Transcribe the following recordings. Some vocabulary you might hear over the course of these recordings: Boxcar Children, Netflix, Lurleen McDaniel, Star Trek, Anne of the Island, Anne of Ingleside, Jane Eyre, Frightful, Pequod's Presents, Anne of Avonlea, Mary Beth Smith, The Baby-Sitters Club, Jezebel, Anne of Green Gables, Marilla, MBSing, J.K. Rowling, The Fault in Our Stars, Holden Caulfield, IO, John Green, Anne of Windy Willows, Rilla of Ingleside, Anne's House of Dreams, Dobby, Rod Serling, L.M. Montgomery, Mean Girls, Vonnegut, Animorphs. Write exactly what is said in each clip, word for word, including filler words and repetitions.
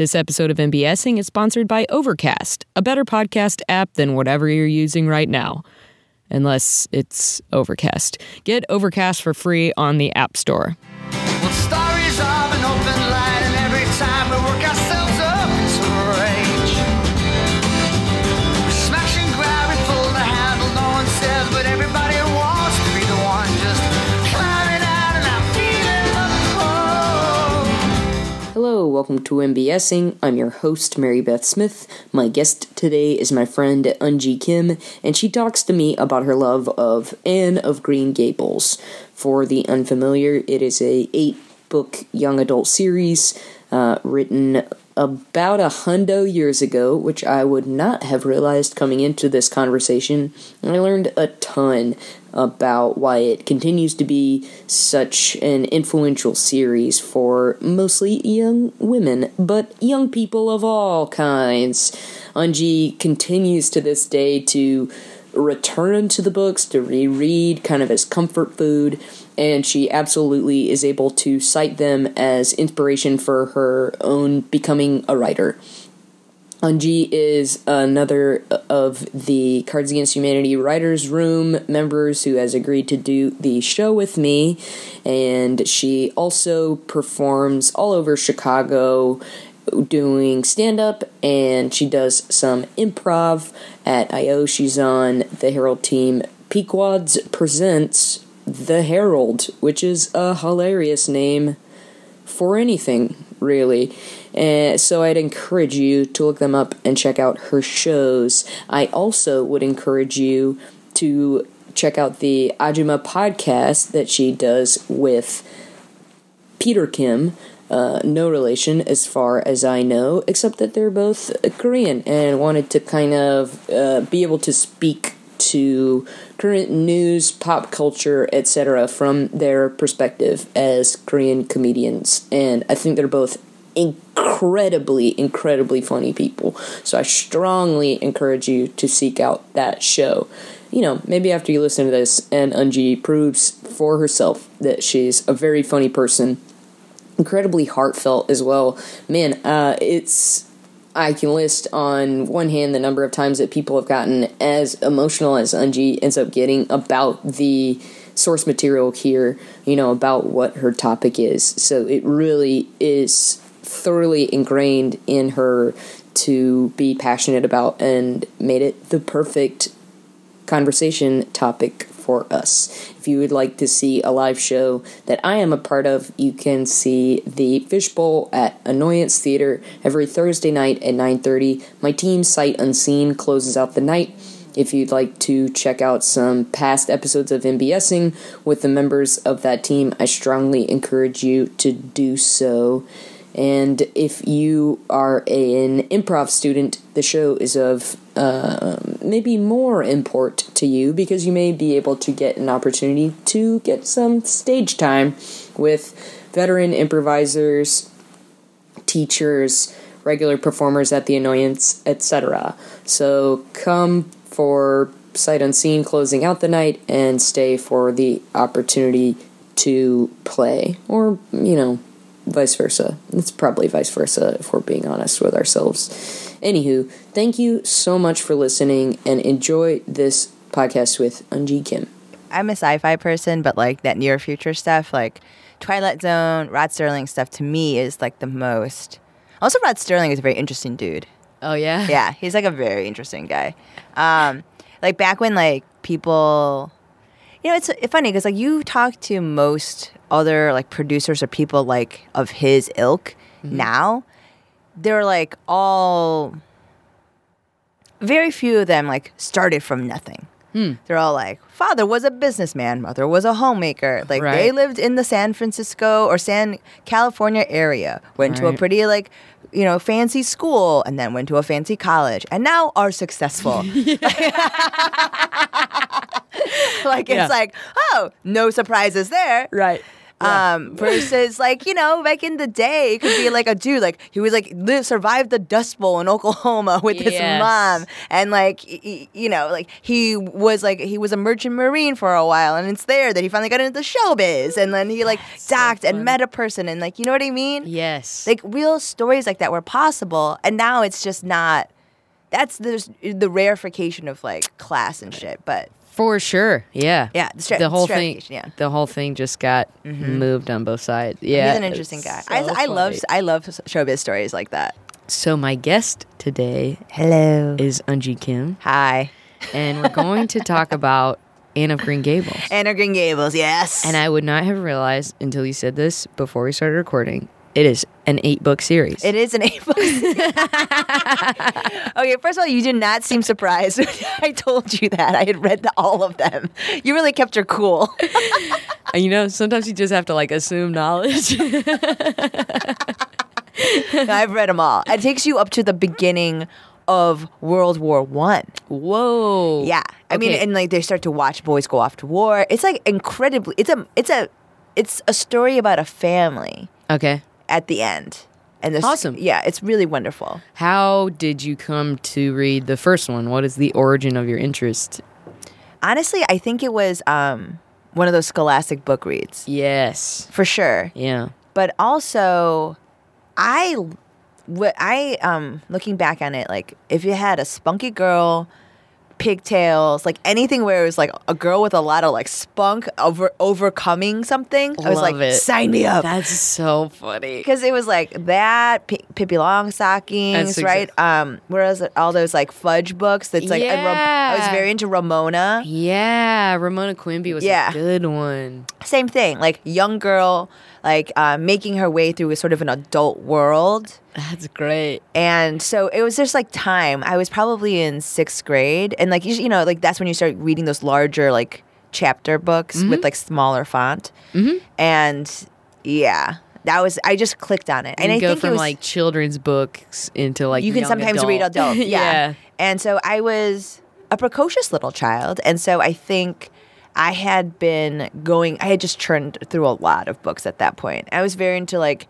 This episode of MBSing is sponsored by Overcast, a better podcast app than whatever you're using right now. Unless it's Overcast. Get Overcast for free on the App Store. Well, stories of an open light, and every time we work ourselves up in some rage. We're smashing ground, we pull the handle, no one says, but everybody wants to be the one just climbing out, and I'm feeling cold. Hello, welcome to MBSing. I'm your host, Mary Beth Smith. My guest today is my friend Eunji Kim, and she talks to me about her love of Anne of Green Gables. For the unfamiliar, it is a eight-book young adult series uh, written about a hundo years ago, which I would not have realized coming into this conversation, and I learned a ton about why it continues to be such an influential series for mostly young women, but young people of all kinds. Eunji continues to this day to return to the books, to reread, kind of as comfort food, and she absolutely is able to cite them as inspiration for her own becoming a writer. Eunji is another of the Cards Against Humanity Writers Room members who has agreed to do the show with me, and she also performs all over Chicago doing stand-up, and she does some improv at I O. She's on the Herald team. Pequod's Presents The Herald, which is a hilarious name for anything, really. And so I'd encourage you to look them up and check out her shows. I also would encourage you to check out the Ajuma podcast that she does with Peter Kim. Uh, no relation as far as I know, except that they're both Korean and wanted to kind of uh, be able to speak to current news, pop culture, et cetera from their perspective as Korean comedians. And I think they're both incredibly, incredibly funny people. So I strongly encourage you to seek out that show. You know, maybe after you listen to this, and Eunji proves for herself that she's a very funny person. Incredibly heartfelt as well. Man, uh, it's... I can list on one hand the number of times that people have gotten as emotional as Eunji ends up getting about the source material here, you know, about what her topic is. So it really is thoroughly ingrained in her to be passionate about, and made it the perfect conversation topic for us. If you would like to see a live show that I am a part of, you can see the Fishbowl at Annoyance Theater every Thursday night at nine thirty. My team, Sight Unseen, closes out the night. If you'd like to check out some past episodes of MBSing with the members of that team, I strongly encourage you to do so. And if you are an improv student, the show is of uh, maybe more import to you, because you may be able to get an opportunity to get some stage time with veteran improvisers, teachers, regular performers at the Annoyance, et cetera. So come for Sight Unseen closing out the night, and stay for the opportunity to play, or, you know, vice versa. It's probably vice versa if we're being honest with ourselves. Anywho, thank you so much for listening, and enjoy this podcast with Eunji Kim. I'm a sci-fi person, but like that near future stuff, like Twilight Zone, Rod Serling stuff, to me is like the most. Also, Rod Serling is a very interesting dude. Oh yeah? Yeah, he's like a very interesting guy. Um, like back when like people, you know, it's funny because like you talk to most other like producers or people like of his ilk, mm-hmm. now, they're like all, very few of them like started from nothing. Mm. They're all like, father was a businessman, mother was a homemaker. Like right. They lived in the San Francisco or San California area, went right. to a pretty like, you know, fancy school, and then went to a fancy college, and now are successful. like yeah. It's like, oh, no surprises there. Right. Yeah. Um, versus like, you know, back in the day, it could be like a dude, like he was like live, survived the Dust Bowl in Oklahoma with yes. his mom, and like he, you know, like he was like he was a merchant marine for a while, and it's there that he finally got into the showbiz, and then he like that's docked so and met a person, and like you know what I mean? Yes, like real stories like that were possible, and now it's just not. That's the the rarefication of like class and shit, but. For sure, yeah, yeah. The, stra- the whole thing, yeah. The whole thing just got mm-hmm. moved on both sides. Yeah, he's an interesting guy. So I, I love, I love showbiz stories like that. So my guest today, hello, is Eunji Kim. Hi, and we're going to talk about Anne of Green Gables. Anne of Green Gables, yes. And I would not have realized until you said this before we started recording. It is an eight-book series. It is an eight-book series. Okay, first of all, you did not seem surprised when I told you that. I had read the, all of them. You really kept her cool. You know, sometimes you just have to, like, assume knowledge. No, I've read them all. It takes you up to the beginning of World War One. Whoa. Yeah. I okay. mean, and, like, they start to watch boys go off to war. It's, like, incredibly... It's a, it's a, it's a story about a family. Okay. At the end. And this, awesome. Yeah, it's really wonderful. How did you come to read the first one? What is the origin of your interest? Honestly, I think it was um, one of those Scholastic book reads. Yes. For sure. Yeah. But also, I, what I um, looking back on it, like, if you had a spunky girl... pigtails, like anything where it was like a girl with a lot of like spunk over overcoming something. I was Love like, it. Sign me up. That's so funny. Because it was like that, P- Pippi Longstocking, right? Um, whereas all those like fudge books that's like, yeah. Ra- I was very into Ramona. Yeah, Ramona Quimby was yeah. a good one. Same thing, like young girl, like uh, making her way through a sort of an adult world. That's great. And so it was just like time. I was probably in sixth grade. And like, you, you know, like that's when you start reading those larger like chapter books mm-hmm. with like smaller font. Mm-hmm. And yeah, that was, I just clicked on it. And, and I go think from it was, like children's books into like you can sometimes adult. Read adult. Yeah. yeah. And so I was a precocious little child. And so I think I had been going, I had just churned through a lot of books at that point. I was very into like,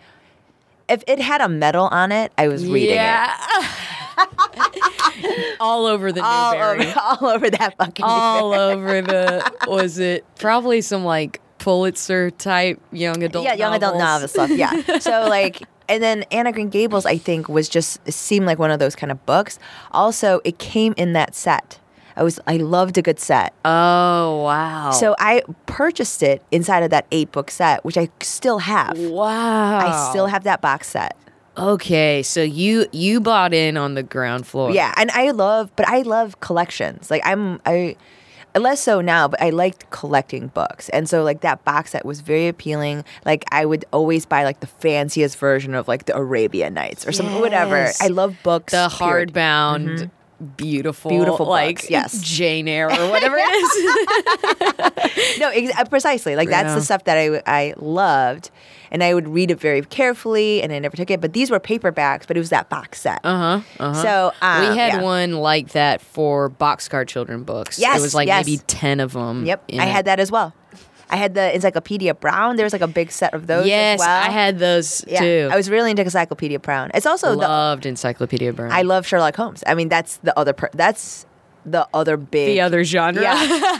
if it had a medal on it, I was reading yeah. it. All over the all Newberry. Over, all over that fucking all Newberry. All over the, was it probably some like Pulitzer type young adult novels? Yeah, young adult novels stuff, yeah. So like, and then Anne of Green Gables, I think, was just, it seemed like one of those kind of books. Also, it came in that set. I was I loved a good set. Oh, wow. So I purchased it inside of that eight-book set, which I still have. Wow. I still have that box set. Okay, so you you bought in on the ground floor. Yeah, and I love, but I love collections. Like I'm, I, less so now, but I liked collecting books. And so like that box set was very appealing. Like I would always buy like the fanciest version of like the Arabian Nights or something, yes. whatever. I love books. The period. Hardbound. Mm-hmm. Beautiful, beautiful, like books, yes. Jane Eyre or whatever it is. No, ex- precisely. Like that's yeah. the stuff that I I loved, and I would read it very carefully, and I never took it. But these were paperbacks, but it was that box set. Uh huh. Uh-huh. So um, we had yeah. one like that for Boxcar Children books. Yes, it was like yes. maybe ten of them. Yep, I it. had that as well. I had the Encyclopedia Brown. There was like a big set of those yes, as well. Yes, I had those yeah. too. I was really into Encyclopedia Brown. It's also loved the, Encyclopedia Brown. I love Sherlock Holmes. I mean, that's the other per- that's the other big the other genre. Yeah.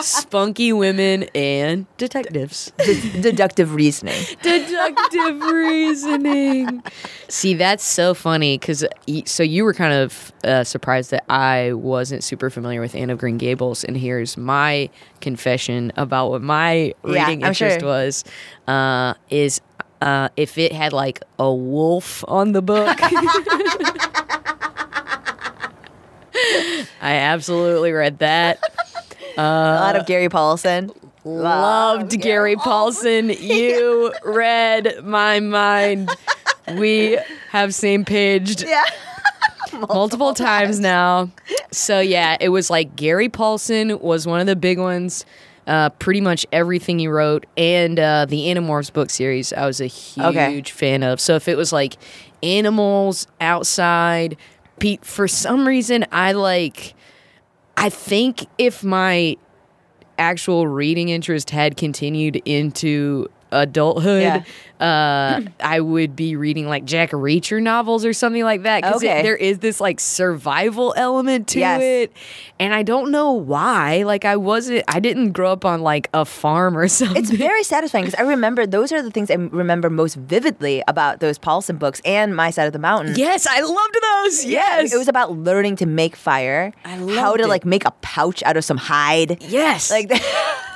Spunky women and detectives. D- deductive reasoning. Deductive reasoning. See, that's so funny because so you were kind of uh, surprised that I wasn't super familiar with Anne of Green Gables, and here's my confession about what my yeah, reading I'm interest sure. was uh, is uh, if it had like a wolf on the book. I absolutely read that. Uh, a lot of Gary Paulsen. Loved Love Gary Paulsen. You read my mind. We have same paged yeah. multiple, multiple times. times now. So yeah, it was like Gary Paulsen was one of the big ones. Uh, pretty much everything he wrote, and uh, the Animorphs book series I was a huge okay. fan of. So if it was like animals outside... Pete, for some reason, I like, I think if my actual reading interest had continued into adulthood, yeah. uh, I would be reading like Jack Reacher novels or something like that. Because okay. there is this like survival element to yes. it. And I don't know why. Like I wasn't, I didn't grow up on like a farm or something. It's very satisfying because I remember those are the things I remember most vividly about those Paulsen books and My Side of the Mountain. Yes, I loved those. Yes. Yeah, it was about learning to make fire. I loved How to it. like make a pouch out of some hide. Yes. Like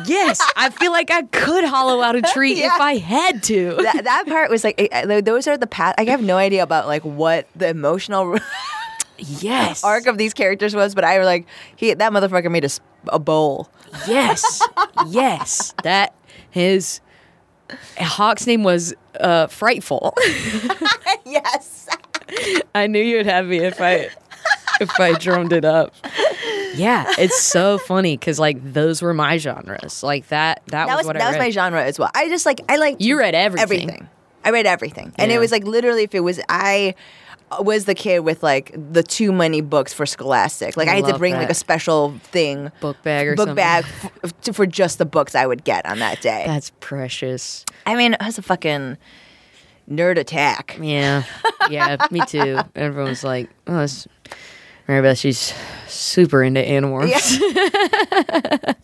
Yes. I feel like I could hollow out a tree. Yeah. If I had to. That, that part was like, those are the past. I have no idea about like what the emotional yes. arc of these characters was, but I was like, he, that motherfucker made a, a bowl. Yes. yes. That, his, Hawk's name was uh, Frightful. yes. I knew you'd have me if I, if I drummed it up. Yeah, it's so funny because like those were my genres. Like that, that, that was, was what that I read. That was my genre as well. I just like I like you read everything. Everything. I read everything, yeah. and it was like literally if it was I was the kid with like the too many books for Scholastic. Like I, I had to bring that. like a special thing, book bag or book something. bag f- to, for just the books I would get on that day. That's precious. I mean, it was a fucking nerd attack. Yeah, yeah, me too. Everyone's like, oh. It's- Mary Beth, she's super into Animorphs. Yeah.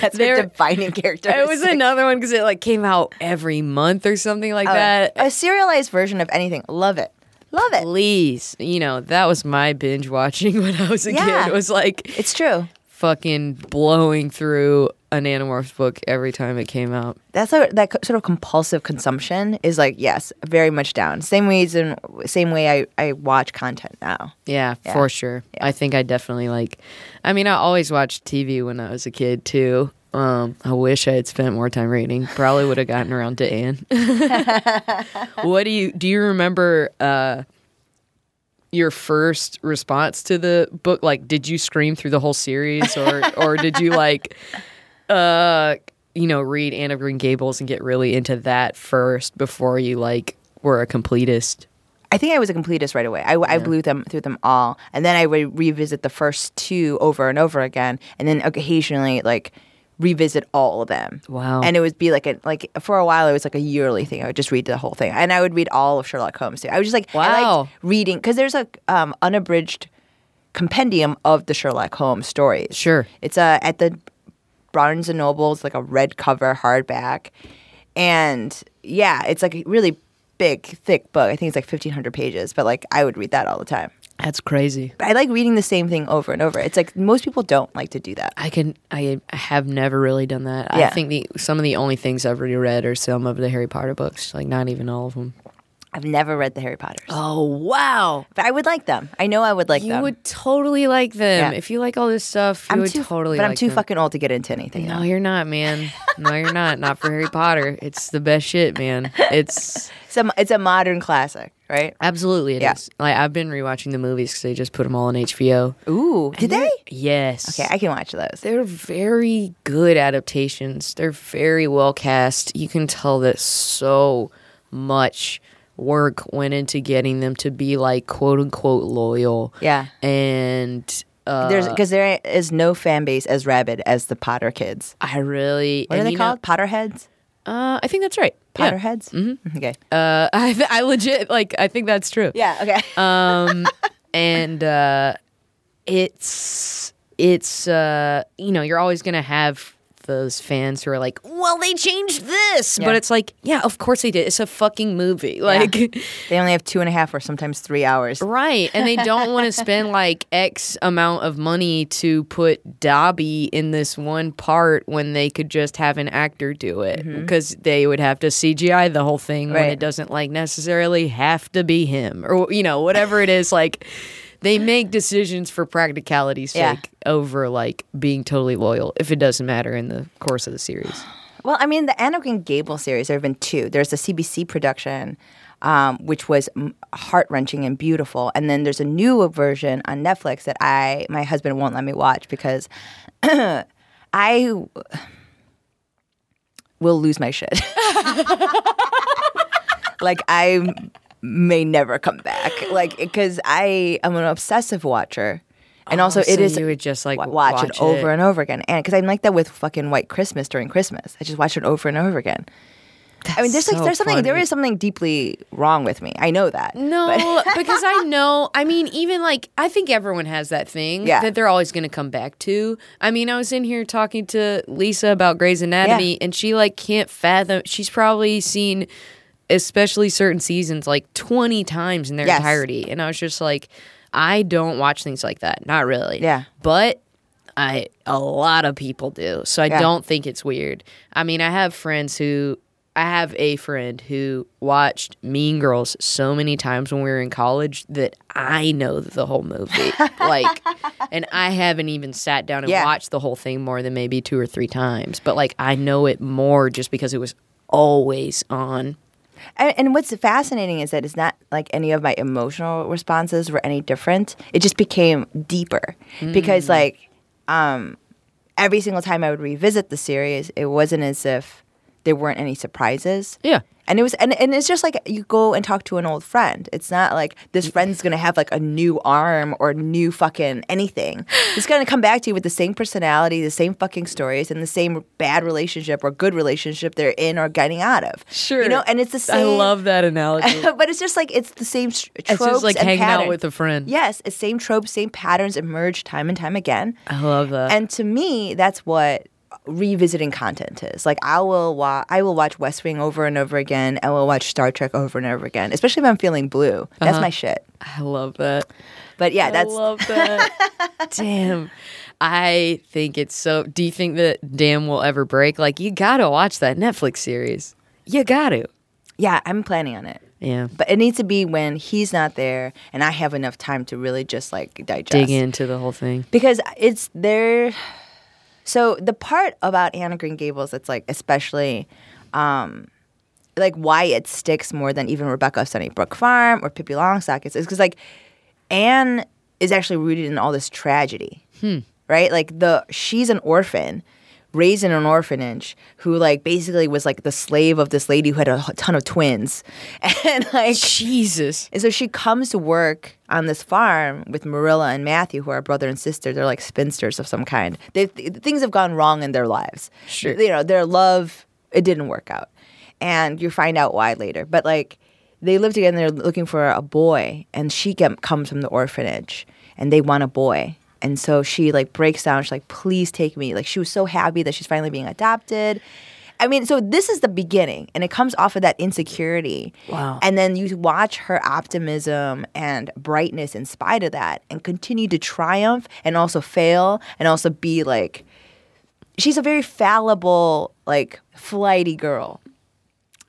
That's their defining characteristic. It was another one because it like came out every month or something like oh, that. A serialized version of anything. Love it. Love it. Please. You know, that was my binge watching when I was a yeah. kid. It was like... It's true. Fucking blowing through an Animorphs book every time it came out. That's a, that sort of compulsive consumption is like, yes, very much down. Same ways and same way I, I watch content now. Yeah, yeah. for sure. Yeah. I think I definitely like, I mean, I always watched T V when I was a kid too. Um, I wish I had spent more time reading. Probably would have gotten around to Anne. What do you, do you remember, uh, your first response to the book? Like, did you scream through the whole series or or did you like uh you know read Anne of Green Gables and get really into that first before you like were a completist? I think I was a completist right away. I, yeah. I blew them through them all, and then I would revisit the first two over and over again, and then occasionally like revisit all of them. Wow. And it would be like a, like for a while it was like a yearly thing. I would just read the whole thing. And I would read all of Sherlock Holmes too. I was just like, wow. I liked reading because there's a um, unabridged compendium of the Sherlock Holmes stories. Sure. It's uh, at the Barnes and Noble. It's like a red cover hardback. And yeah, it's like a really big, thick book. I think it's like fifteen hundred pages. But like I would read that all the time. That's crazy. But I like reading the same thing over and over. It's like most people don't like to do that. I can. I have never really done that. Yeah. I think the some of the only things I've really read are some of the Harry Potter books. Like not even all of them. I've never read the Harry Potters. Oh, wow. But I would like them. I know I would like you them. You would totally like them. Yeah. If you like all this stuff, you I'm would too, totally like them. But I'm too them. fucking old to get into anything. No, though. You're not, man. No, you're not. Not for Harry Potter. It's the best shit, man. It's... It's a, it's a modern classic, right? Absolutely it yeah. is. Like, I've been rewatching the movies because they just put them all on H B O. Ooh. Did they? Yes. Okay, I can watch those. They're very good adaptations. They're very well cast. You can tell that so much... work went into getting them to be like quote unquote loyal. Yeah. And uh, there's because there is no fan base as rabid as the Potter kids. I really what are they called? Know, Potterheads? Uh, I think that's right. Potterheads. Yeah. Mm-hmm. Okay. Uh, I th- I legit like I think that's true. Yeah. Okay. um, and uh, it's it's uh you know you're always gonna have those fans who are like, well, they changed this. Yeah. But it's like, yeah, of course they did. It's a fucking movie. Like yeah. They only have two and a half or sometimes three hours. Right. And they don't want to spend like X amount of money to put Dobby in this one part when they could just have an actor do it. Mm-hmm. Because they would have to C G I the whole thing right. when it doesn't like necessarily have to be him. Or, you know, whatever it is, like... They make decisions for practicality's sake yeah. over, like, being totally loyal, if it doesn't matter in the course of the series. Well, I mean, the Anne of Green Gables series, there have been two. There's a C B C production, um, which was heart-wrenching and beautiful. And then there's a new version on Netflix that I my husband won't let me watch because I will lose my shit. Like, I'm... may never come back, like because I am an obsessive watcher, And also, oh, so it is you would just like watch, watch it, it over and over again. And because I'm like that with fucking White Christmas during Christmas, I just watch it over and over again. That's I mean, there's so like there's funny. something there is something deeply wrong with me. I know that. No, because I know. I mean, even like I think everyone has that thing yeah. that they're always going to come back to. I mean, I was in here talking to Lisa about Grey's Anatomy, yeah. and she like can't fathom. She's probably seen, especially certain seasons, like twenty times in their yes. entirety. And I was just like, I don't watch things like that. Not really. Yeah, but. I a lot of people do, so I yeah. don't think it's weird. I mean, I have friends who I have a friend who watched Mean Girls so many times when we were in college that I know the whole movie, like, and I haven't even sat down and yeah. watched the whole thing more than maybe two or three times. But like, I know it more just because it was always on. And, and what's fascinating is that it's not like any of my emotional responses were any different. It just became deeper mm. because like. Um, every single time I would revisit the series, it wasn't as if there weren't any surprises. Yeah. And it was, and, and it's just like you go and talk to an old friend. It's not like this friend's going to have like a new arm or new fucking anything. It's going to come back to you with the same personality, the same fucking stories, and the same bad relationship or good relationship they're in or getting out of. Sure. You know, and it's the same. I love that analogy. But it's just like it's the same tr- tropes and patterns. It's just like hanging pattern. out with a friend. Yes. It's same tropes, same patterns emerge time and time again. I love that. And to me, that's what revisiting content is. Like I will wa- I will watch West Wing over and over again. I will watch Star Trek over and over again, especially if I'm feeling blue. That's uh-huh. my shit. I love that. But yeah, I that's I love that. Damn. I think it's so do you think that dam will ever break? Like you got to watch that Netflix series. You got to. Yeah, I'm planning on it. Yeah. But it needs to be when he's not there and I have enough time to really just like digest. Dig into the whole thing. Because it's there. So the part about Anne of Green Gables that's like especially um, like why it sticks more than even Rebecca of Sunnybrook Farm or Pippi Longstocking is because like Anne is actually rooted in all this tragedy, hmm. right? Like the she's an orphan raised in an orphanage who like basically was like the slave of this lady who had a ton of twins. And like Jesus. And so she comes to work on this farm with Marilla and Matthew, who are brother and sister. They're like spinsters of some kind. They th- things have gone wrong in their lives. Sure. You know, their love, it didn't work out. And you find out why later. But like they live together and they're looking for a boy. And she get, comes from the orphanage and they want a boy. And so she like breaks down. She's like, please take me. Like she was so happy that she's finally being adopted. I mean, so this is the beginning, and it comes off of that insecurity. Wow. And then you watch her optimism and brightness in spite of that and continue to triumph and also fail and also be like – she's a very fallible, like, flighty girl.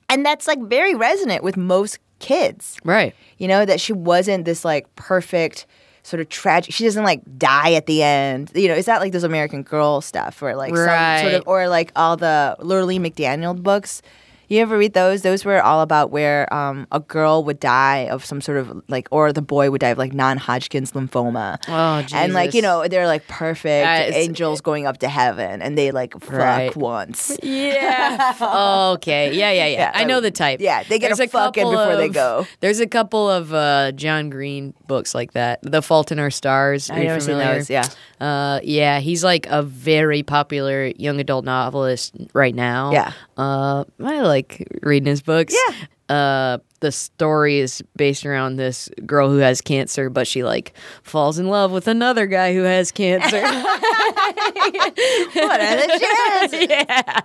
And that's, like, very resonant with most kids. Right. You know, that she wasn't this, like, perfect – sort of tragic. She doesn't like die at the end. You know, it's not like those American Girl stuff or like right. some sort of, or like all the Lurleen McDaniel books. You ever read those? Those were all about where um, a girl would die of some sort of like, or the boy would die of like non-Hodgkin's lymphoma. Oh, Jesus. And like, you know, they're like perfect uh, angels going up to heaven and they like fuck right. once. Yeah. Okay. Yeah, yeah, yeah, yeah. I know the type. Yeah. They get there's a fuck in before of, they go. There's a couple of uh, John Green books like that. The Fault in Our Stars. I've never seen those. Yeah. Uh, yeah. He's like a very popular young adult novelist right now. Yeah. Uh, I like Like reading his books. Yeah. Uh, the story is based around this girl who has cancer, but she like falls in love with another guy who has cancer. What are the chances? Yeah.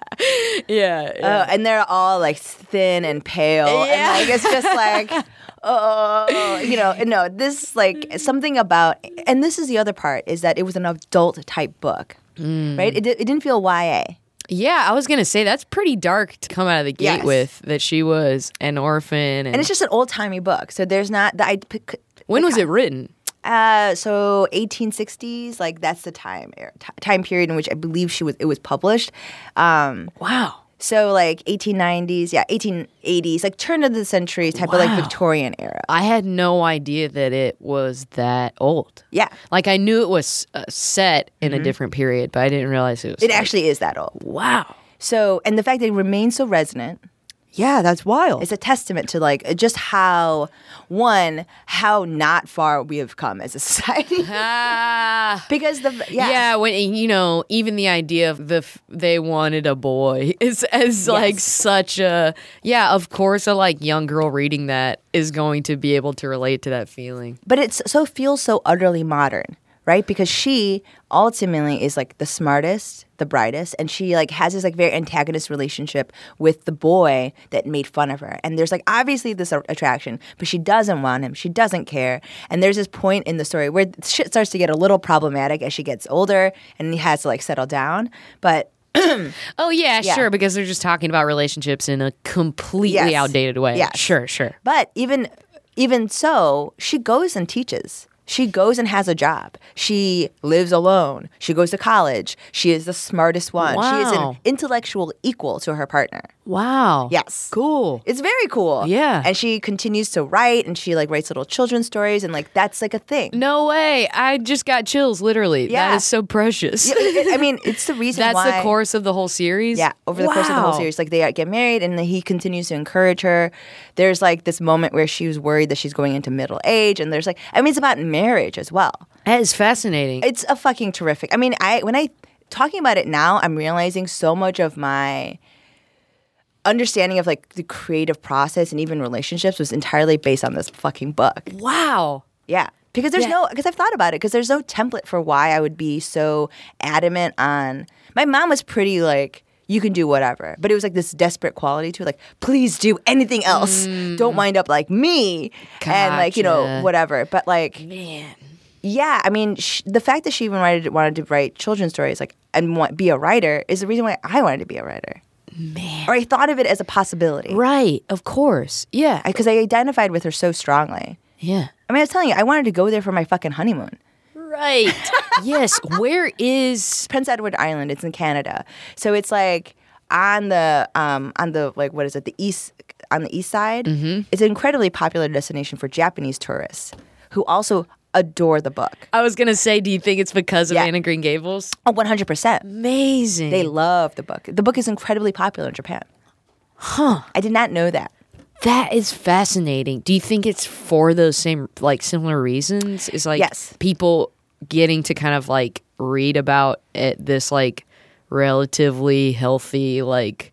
Yeah. Yeah. Oh, and they're all like thin and pale. Yeah. And like it's just like, oh, you know, no, this like something about, and this is the other part is that it was an adult type book, mm. right? It, it didn't feel Y A. Yeah, I was going to say, that's pretty dark to come out of the gate yes. with, that she was an orphan. And, and it's just an old-timey book, so there's not... The, I, p- c- when was it written? Uh, so eighteen sixties, like that's the time time period in which I believe she was it was published. Um, wow. So like eighteen nineties, yeah, eighteen eighties, like turn of the century type wow. of like Victorian era. I had no idea that it was that old. Yeah. Like I knew it was uh, set in mm-hmm. a different period, but I didn't realize it was. It like, actually is that old. Wow. So, and the fact that it remains so resonant Yeah, that's wild. It's a testament to like just how, one, how not far we have come as a society. uh, because the yeah, yeah, when you know, even the idea of the f- they wanted a boy is as yes. like such a yeah. Of course, a like young girl reading that is going to be able to relate to that feeling. But it's so feels so utterly modern, right? Because she ultimately is like the smartest, the brightest, and she like has this like very antagonist relationship with the boy that made fun of her. And there's like obviously this attraction, but she doesn't want him. She doesn't care. And there's this point in the story where shit starts to get a little problematic as she gets older and he has to like settle down. But oh yeah, yeah, sure, because they're just talking about relationships in a completely yes. outdated way. Yeah, sure, sure. But even even so, she goes and teaches. She goes and has a job. She lives alone. She goes to college. She is the smartest one. Wow. She is an intellectual equal to her partner. Wow. Yes. Cool. It's very cool. Yeah. And she continues to write, and she like writes little children's stories, and like that's like a thing. No way. I just got chills, literally. Yeah. That is so precious. Yeah, it, it, I mean, it's the reason that's why. That's the course of the whole series? Yeah. Over the wow. course of the whole series. Like they get married, and then he continues to encourage her. There's like this moment where she was worried that she's going into middle age, and there's like, I mean, it's about marriage as well. That is fascinating. It's a fucking terrific. I mean, I when I talking about it now, I'm realizing so much of my understanding of like the creative process and even relationships was entirely based on this fucking book. Wow. Yeah. Because there's yeah. no, because I've thought about it, because there's no template for why I would be so adamant on, my mom was pretty like, you can do whatever. But it was like this desperate quality to it, like, please do anything else. Mm. Don't wind up like me. Gotcha. And like, you know, whatever. But like, man, yeah. I mean, sh- the fact that she even wanted, wanted to write children's stories like and want, be a writer is the reason why I wanted to be a writer. Man. Or I thought of it as a possibility. Right. Of course. Yeah. Because I, I identified with her so strongly. Yeah. I mean, I was telling you, I wanted to go there for my fucking honeymoon. Right. Yes. Where is Prince Edward Island? It's in Canada. So it's like on the um, on the like what is it? The east on the east side. Mm-hmm. It's an incredibly popular destination for Japanese tourists who also adore the book. I was gonna say, do you think it's because of yeah. Anne of Green Gables? Oh, one hundred percent. Amazing. They love the book. The book is incredibly popular in Japan. Huh. I did not know that. That is fascinating. Do you think it's for those same like similar reasons? Is like yes. people getting to kind of like read about it, this like relatively healthy, like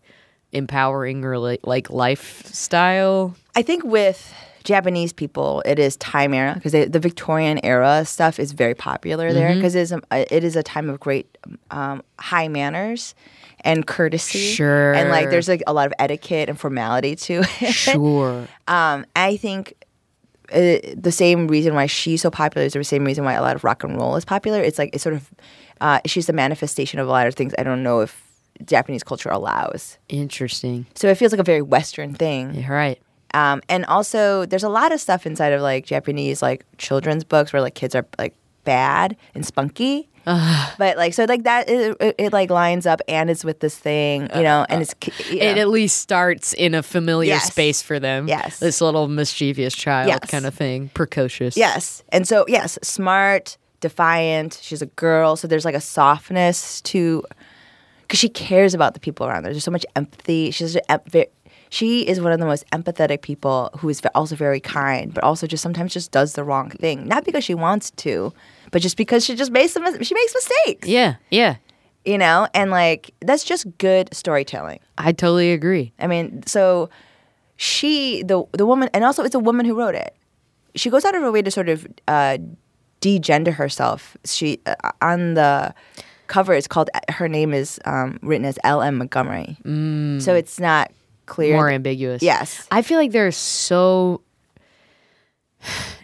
empowering or like lifestyle? I think with Japanese people, it is time era because the Victorian era stuff is very popular there because mm-hmm. it, it is a time of great um, high manners and courtesy. Sure. And like there's like a lot of etiquette and formality to it. Sure. um, I think It, the same reason why she's so popular is the same reason why a lot of rock and roll is popular. It's like it's sort of uh, she's the manifestation of a lot of things I don't know if Japanese culture allows. Interesting. So it feels like a very Western thing. Yeah, right. Um, and also there's a lot of stuff inside of like Japanese like children's books where like kids are like bad and spunky. Uh, but like so like that it, it, it like lines up and it's with this thing, you know, and it's you know. It at least starts in a familiar yes. space for them. Yes. This little mischievous child yes. kind of thing, precocious. Yes. And so yes, smart, defiant, she's a girl, so there's like a softness to cuz she cares about the people around her. There's so much empathy. She's very, she is one of the most empathetic people who is also very kind, but also just sometimes just does the wrong thing, not because she wants to. But just because she just makes some, she makes mistakes. Yeah, yeah. You know, and like that's just good storytelling. I totally agree. I mean, so she, the the woman, and also it's a woman who wrote it. She goes out of her way to sort of uh, de-gender herself. She uh, on the cover, it's called. Her name is um, written as L M Montgomery. Mm. So it's not clear. More ambiguous. Yes, I feel like there's so.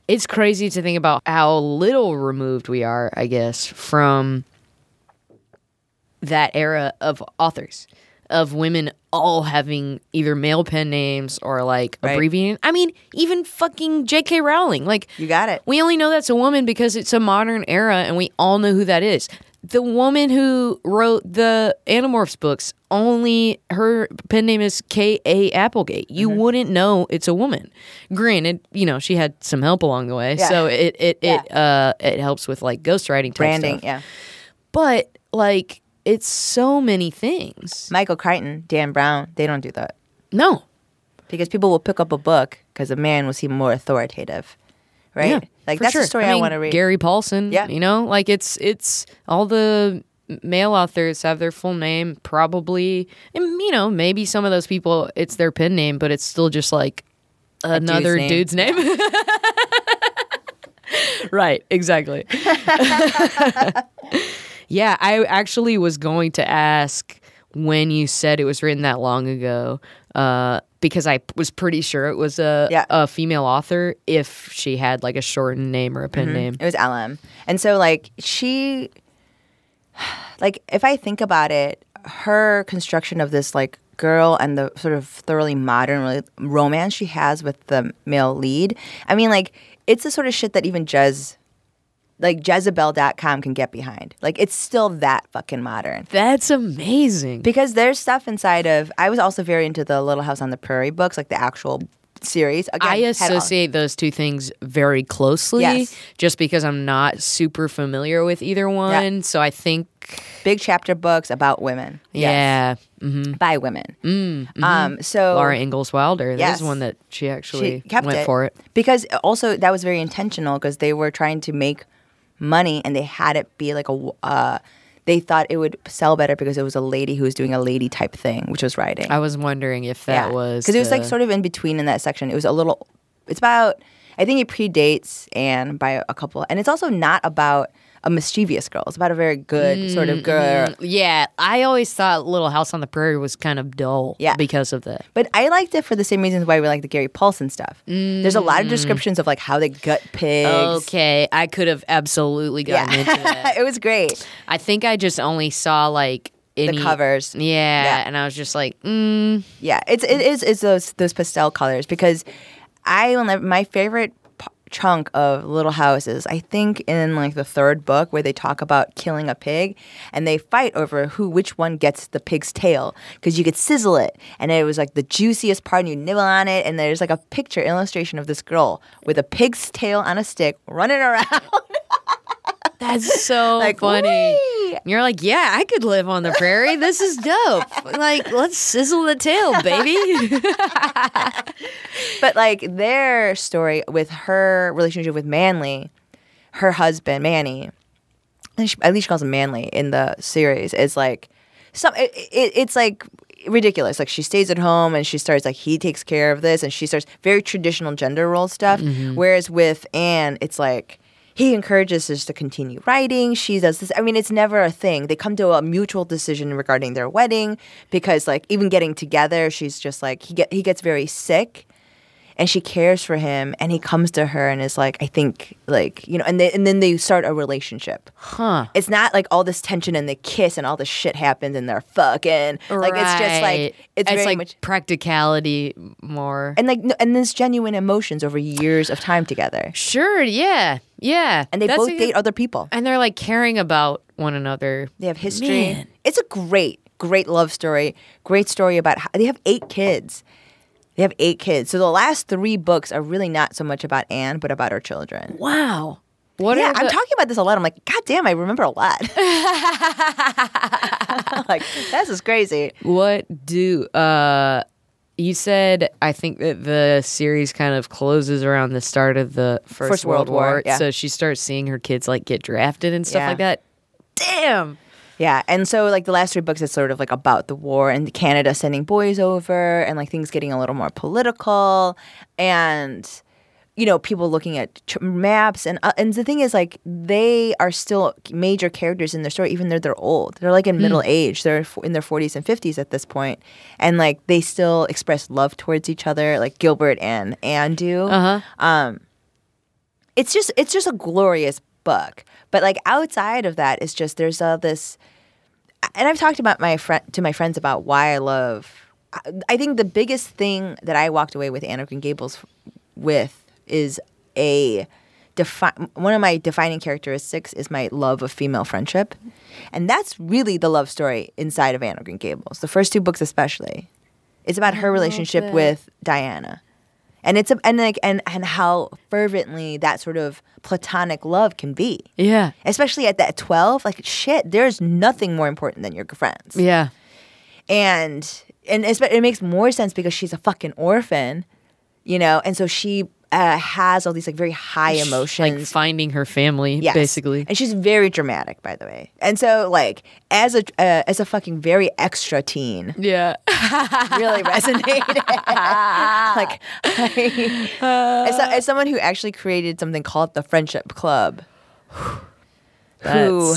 It's crazy to think about how little removed we are, I guess, from that era of authors, of women all having either male pen names or, like, right. abbreviated. I mean, even fucking J K Rowling. Like, you got it. We only know that's a woman because it's a modern era and we all know who that is. The woman who wrote the Animorphs books, only her pen name is K A Applegate. You mm-hmm. wouldn't know it's a woman. Granted, you know, she had some help along the way, yeah. so it it yeah. it uh it helps with like ghostwriting type branding, stuff. Yeah. But like it's so many things. Michael Crichton, Dan Brown, they don't do that. No. because people will pick up a book because a man will seem more authoritative, right? Yeah, like that's sure. a story I, I mean, want to read. Gary Paulsen, yeah. you know, like it's it's all the male authors have their full name probably, and you know maybe some of those people it's their pen name, but it's still just like a another dude's name. Dude's name. Right, exactly. Yeah, I actually was going to ask when you said it was written that long ago, uh, because I was pretty sure it was a, yeah. a female author if she had like a shortened name or a pen mm-hmm. name. It was L M. And so like she, like if I think about it, her construction of this like girl and the sort of thoroughly modern romance she has with the male lead, I mean like it's the sort of shit that even Jez, like Jezebel dot com can get behind. Like it's still that fucking modern. That's amazing. Because there's stuff inside of, I was also very into the Little House on the Prairie books, like the actual series. Again, I associate all- those two things very closely yes. just because I'm not super familiar with either one. Yeah. So I think. Big chapter books about women. Yeah. Yes. Mm-hmm. By women. Mm, mm-hmm. Um, so Laura Ingalls Wilder. That yes. is one that she actually she kept went it. for it. Because also that was very intentional because they were trying to make money and they had it be like a uh, they thought it would sell better because it was a lady who was doing a lady type thing, which was writing. I was wondering if that yeah. was because it was like sort of in between in that section. It was a little it's about I think it predates Anne by a couple, and it's also not about a mischievous girl. It's about a very good mm, sort of girl. Mm, yeah. I always thought Little House on the Prairie was kind of dull yeah. because of that. But I liked it for the same reasons why we like the Gary Paulsen stuff. Mm. There's a lot of descriptions of like how they gut pigs. Okay. I could have absolutely gotten yeah. into that. It was great. I think I just only saw like any, the covers. Yeah, yeah. And I was just like, mm. Yeah. It's, it is it's those, those pastel colors because I will never, my favorite chunk of Little Houses, I think in like the third book where they talk about killing a pig and they fight over who which one gets the pig's tail because you could sizzle it and it was like the juiciest part and you nibble on it and there's like a picture illustration of this girl with a pig's tail on a stick running around. That's so like, funny. Wee! You're like, yeah, I could live on the prairie. This is dope. Like, let's sizzle the tail, baby. But, like, their story with her relationship with Manly, her husband, Manny, at least she calls him Manly in the series, is, like, some, it, it, it's, like, ridiculous. Like, she stays at home and she starts, like, he takes care of this and she starts very traditional gender role stuff. Mm-hmm. Whereas with Anne, it's, like, he encourages us to continue writing. She does this. I mean, it's never a thing. They come to a mutual decision regarding their wedding because, like, even getting together, she's just like, he get, he gets very sick and she cares for him and he comes to her and is like, I think, like, you know, and, they, and then they start a relationship. Huh. It's not like all this tension and they kiss and all this shit happens and they're fucking. Right. Like, it's just like, it's, it's very like much practicality more. And, like, no, and there's genuine emotions over years of time together. Sure, yeah. Yeah. And they both date other people. And they're like caring about one another. They have history. Man. It's a great, great love story. Great story about how they have eight kids. They have eight kids. So the last three books are really not so much about Anne, but about her children. Wow. What yeah, the- I'm talking about this a lot. I'm like, God damn, I remember a lot. Like, this is crazy. What do, uh, you said, I think that the series kind of closes around the start of the First, First World, World War. War yeah. So she starts seeing her kids, like, get drafted and stuff yeah. like that. Damn! Yeah, and so, like, the last three books is sort of, like, about the war and Canada sending boys over and, like, things getting a little more political and, you know, people looking at tr- maps. And uh, and the thing is, like, they are still major characters in their story, even though they're old. They're, like, in mm. middle age. They're f- in their forties and fifties at this point. And, like, they still express love towards each other, like Gilbert and Anne do. Uh-huh. Um, it's just it's just a glorious book. But, like, outside of that, it's just there's all this – and I've talked about my fr- to my friends about why I love – I think the biggest thing that I walked away with Anne of Green Gables with is a defi- – one of my defining characteristics is my love of female friendship. And that's really the love story inside of Anne of Green Gables, the first two books especially. It's about her relationship with Diana. And it's and like and, and how fervently that sort of platonic love can be. Yeah. Especially at that twelve, like shit, there's nothing more important than your friends. Yeah. And and it makes more sense because she's a fucking orphan, you know, and so she uh, has all these like very high emotions, like finding her family, yes. basically. And she's very dramatic, by the way. And so, like as a uh, as a fucking very extra teen, yeah, really resonated. like I, uh, as, as someone who actually created something called the Friendship Club, who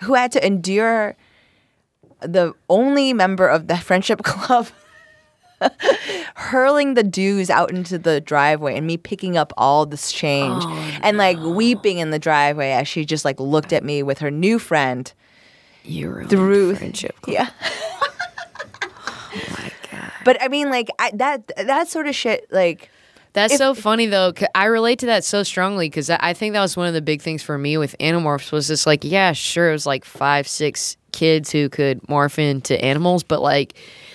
who had to endure. The only member of the Friendship Club hurling the dues out into the driveway and me picking up all this change oh, and no. like weeping in the driveway as she just like looked at me with her new friend. You ruined through Friendship Club. Yeah. Oh my God. But I mean, like I, that that sort of shit, like. That's if, so funny though. I relate to that so strongly because I think that was one of the big things for me with Animorphs was just like, yeah, sure, it was like five, six kids who could morph into animals, but like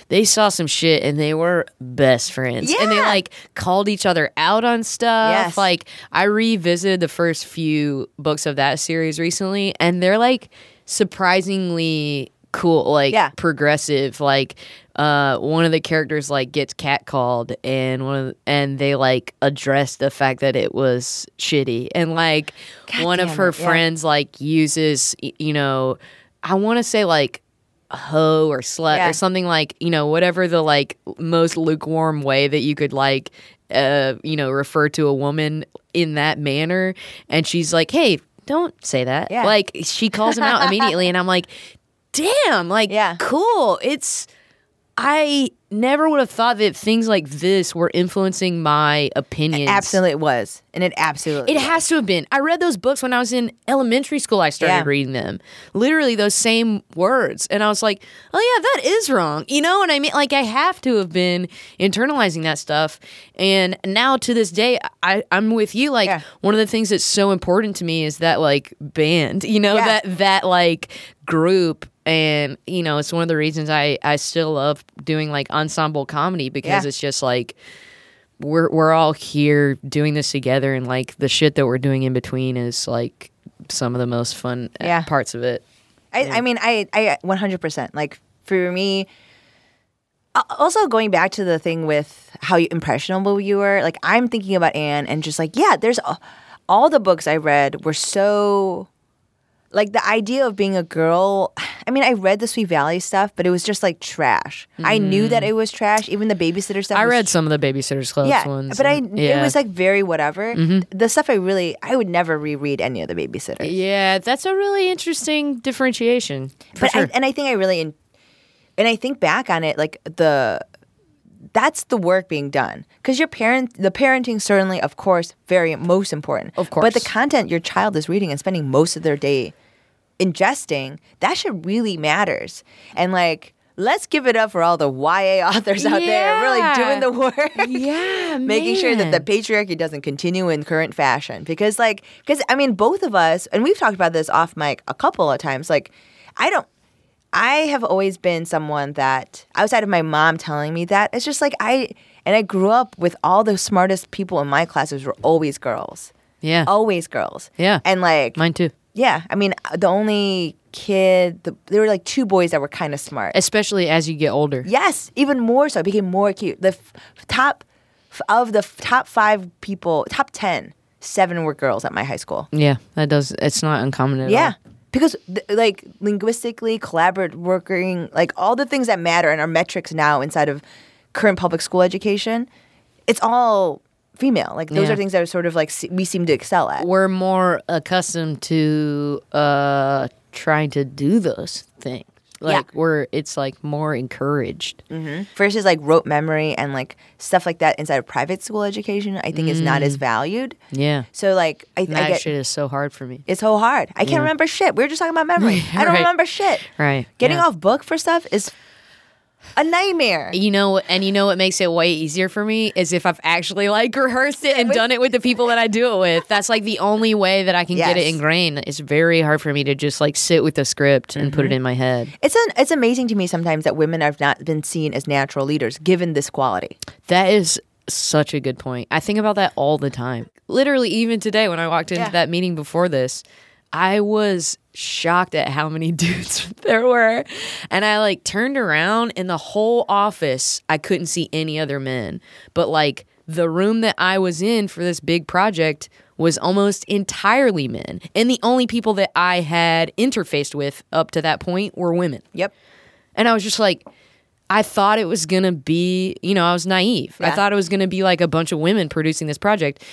they saw some shit and they were best friends. Yeah. And they like called each other out on stuff. Yes. Like I revisited the first few books of that series recently and they're like surprisingly cool, like yeah. progressive. Like uh, one of the characters like gets catcalled and one of the, and they like address the fact that it was shitty. And like God one of her it, friends yeah. like uses, you know, I want to say like hoe or slut yeah. or something like, you know, whatever the like most lukewarm way that you could like, uh, you know, refer to a woman in that manner. And she's like, hey, don't say that. Yeah. Like she calls him out immediately. And I'm like, damn, like yeah. cool. It's, I never would have thought that things like this were influencing my opinions. It absolutely was. And it absolutely It was. Has to have been. I read those books when I was in elementary school. I started yeah. reading them. Literally those same words. And I was like, oh yeah, that is wrong. You know what I mean? Like I have to have been internalizing that stuff. And now to this day, I, I'm with you. Like yeah. one of the things that's so important to me is that like band, you know, yeah. that that like group. And, you know, it's one of the reasons I, I still love doing, like, ensemble comedy because yeah. it's just, like, we're we're all here doing this together and, like, the shit that we're doing in between is, like, some of the most fun yeah. parts of it. I, yeah. I mean, I, I one hundred percent. Like, for me, also going back to the thing with how impressionable you were, like, I'm thinking about Anne and just, like, yeah, there's – all the books I read were so – like, the idea of being a girl, I mean, I read the Sweet Valley stuff, but it was just, like, trash. Mm. I knew that it was trash. Even the Babysitter stuff. I read some of the Babysitters Club yeah, ones. But and, I, yeah, but it was, like, very whatever. Mm-hmm. The stuff I really, I would never reread any of the Babysitters. Yeah, that's a really interesting differentiation. But sure. I, and I think I really, in, and I think back on it, like, the, that's the work being done. Because your parent, the parenting certainly, of course, very most important. Of course. But the content your child is reading and spending most of their day ingesting, that shit really matters. And like, let's give it up for all the Y A authors out yeah. there really doing the work. Yeah, making man. Sure that the patriarchy doesn't continue in current fashion. Because like, because I mean, both of us, and we've talked about this off mic a couple of times, like, I don't, I have always been someone that, outside of my mom telling me that, it's just like I, and I grew up with all the smartest people in my classes were always girls. Yeah. Always girls. Yeah. And like. Mine too. Yeah, I mean, the only kid, the, there were like two boys that were kind of smart. Especially as you get older. Yes, even more so. It became more acute. The f- top f- of the f- top five people, top ten, seven were girls at my high school. Yeah, that does, it's not uncommon at yeah, all. Yeah, because th- like linguistically, collaborative working, like all the things that matter and are metrics now inside of current public school education, it's all female. Like those yeah. are things that are sort of like we seem to excel at. We're more accustomed to uh, trying to do those things. Like yeah. we're it's like more encouraged. Mm-hmm. Versus like rote memory and like stuff like that inside of private school education, I think mm. is not as valued. Yeah. So like I, that I get, shit is so hard for me. It's so hard. I can't yeah. remember shit. We were just talking about memory. right. I don't remember shit. Right. Getting yeah. off book for stuff is a nightmare. You know, and you know what makes it way easier for me is if I've actually like rehearsed it and done it with the people that I do it with. That's like the only way that I can yes. get it ingrained. It's very hard for me to just like sit with the script and mm-hmm. put it in my head. It's an, it's amazing to me sometimes that women have not been seen as natural leaders given this quality. That is such a good point. I think about that all the time. Literally even today when I walked into yeah. that meeting before this, I was shocked at how many dudes there were. And I like turned around in the whole office. I couldn't see any other men. But like the room that I was in for this big project was almost entirely men. And the only people that I had interfaced with up to that point were women. Yep. And I was just like, I thought it was going to be, you know, I was naive. Yeah. I thought it was going to be like a bunch of women producing this project.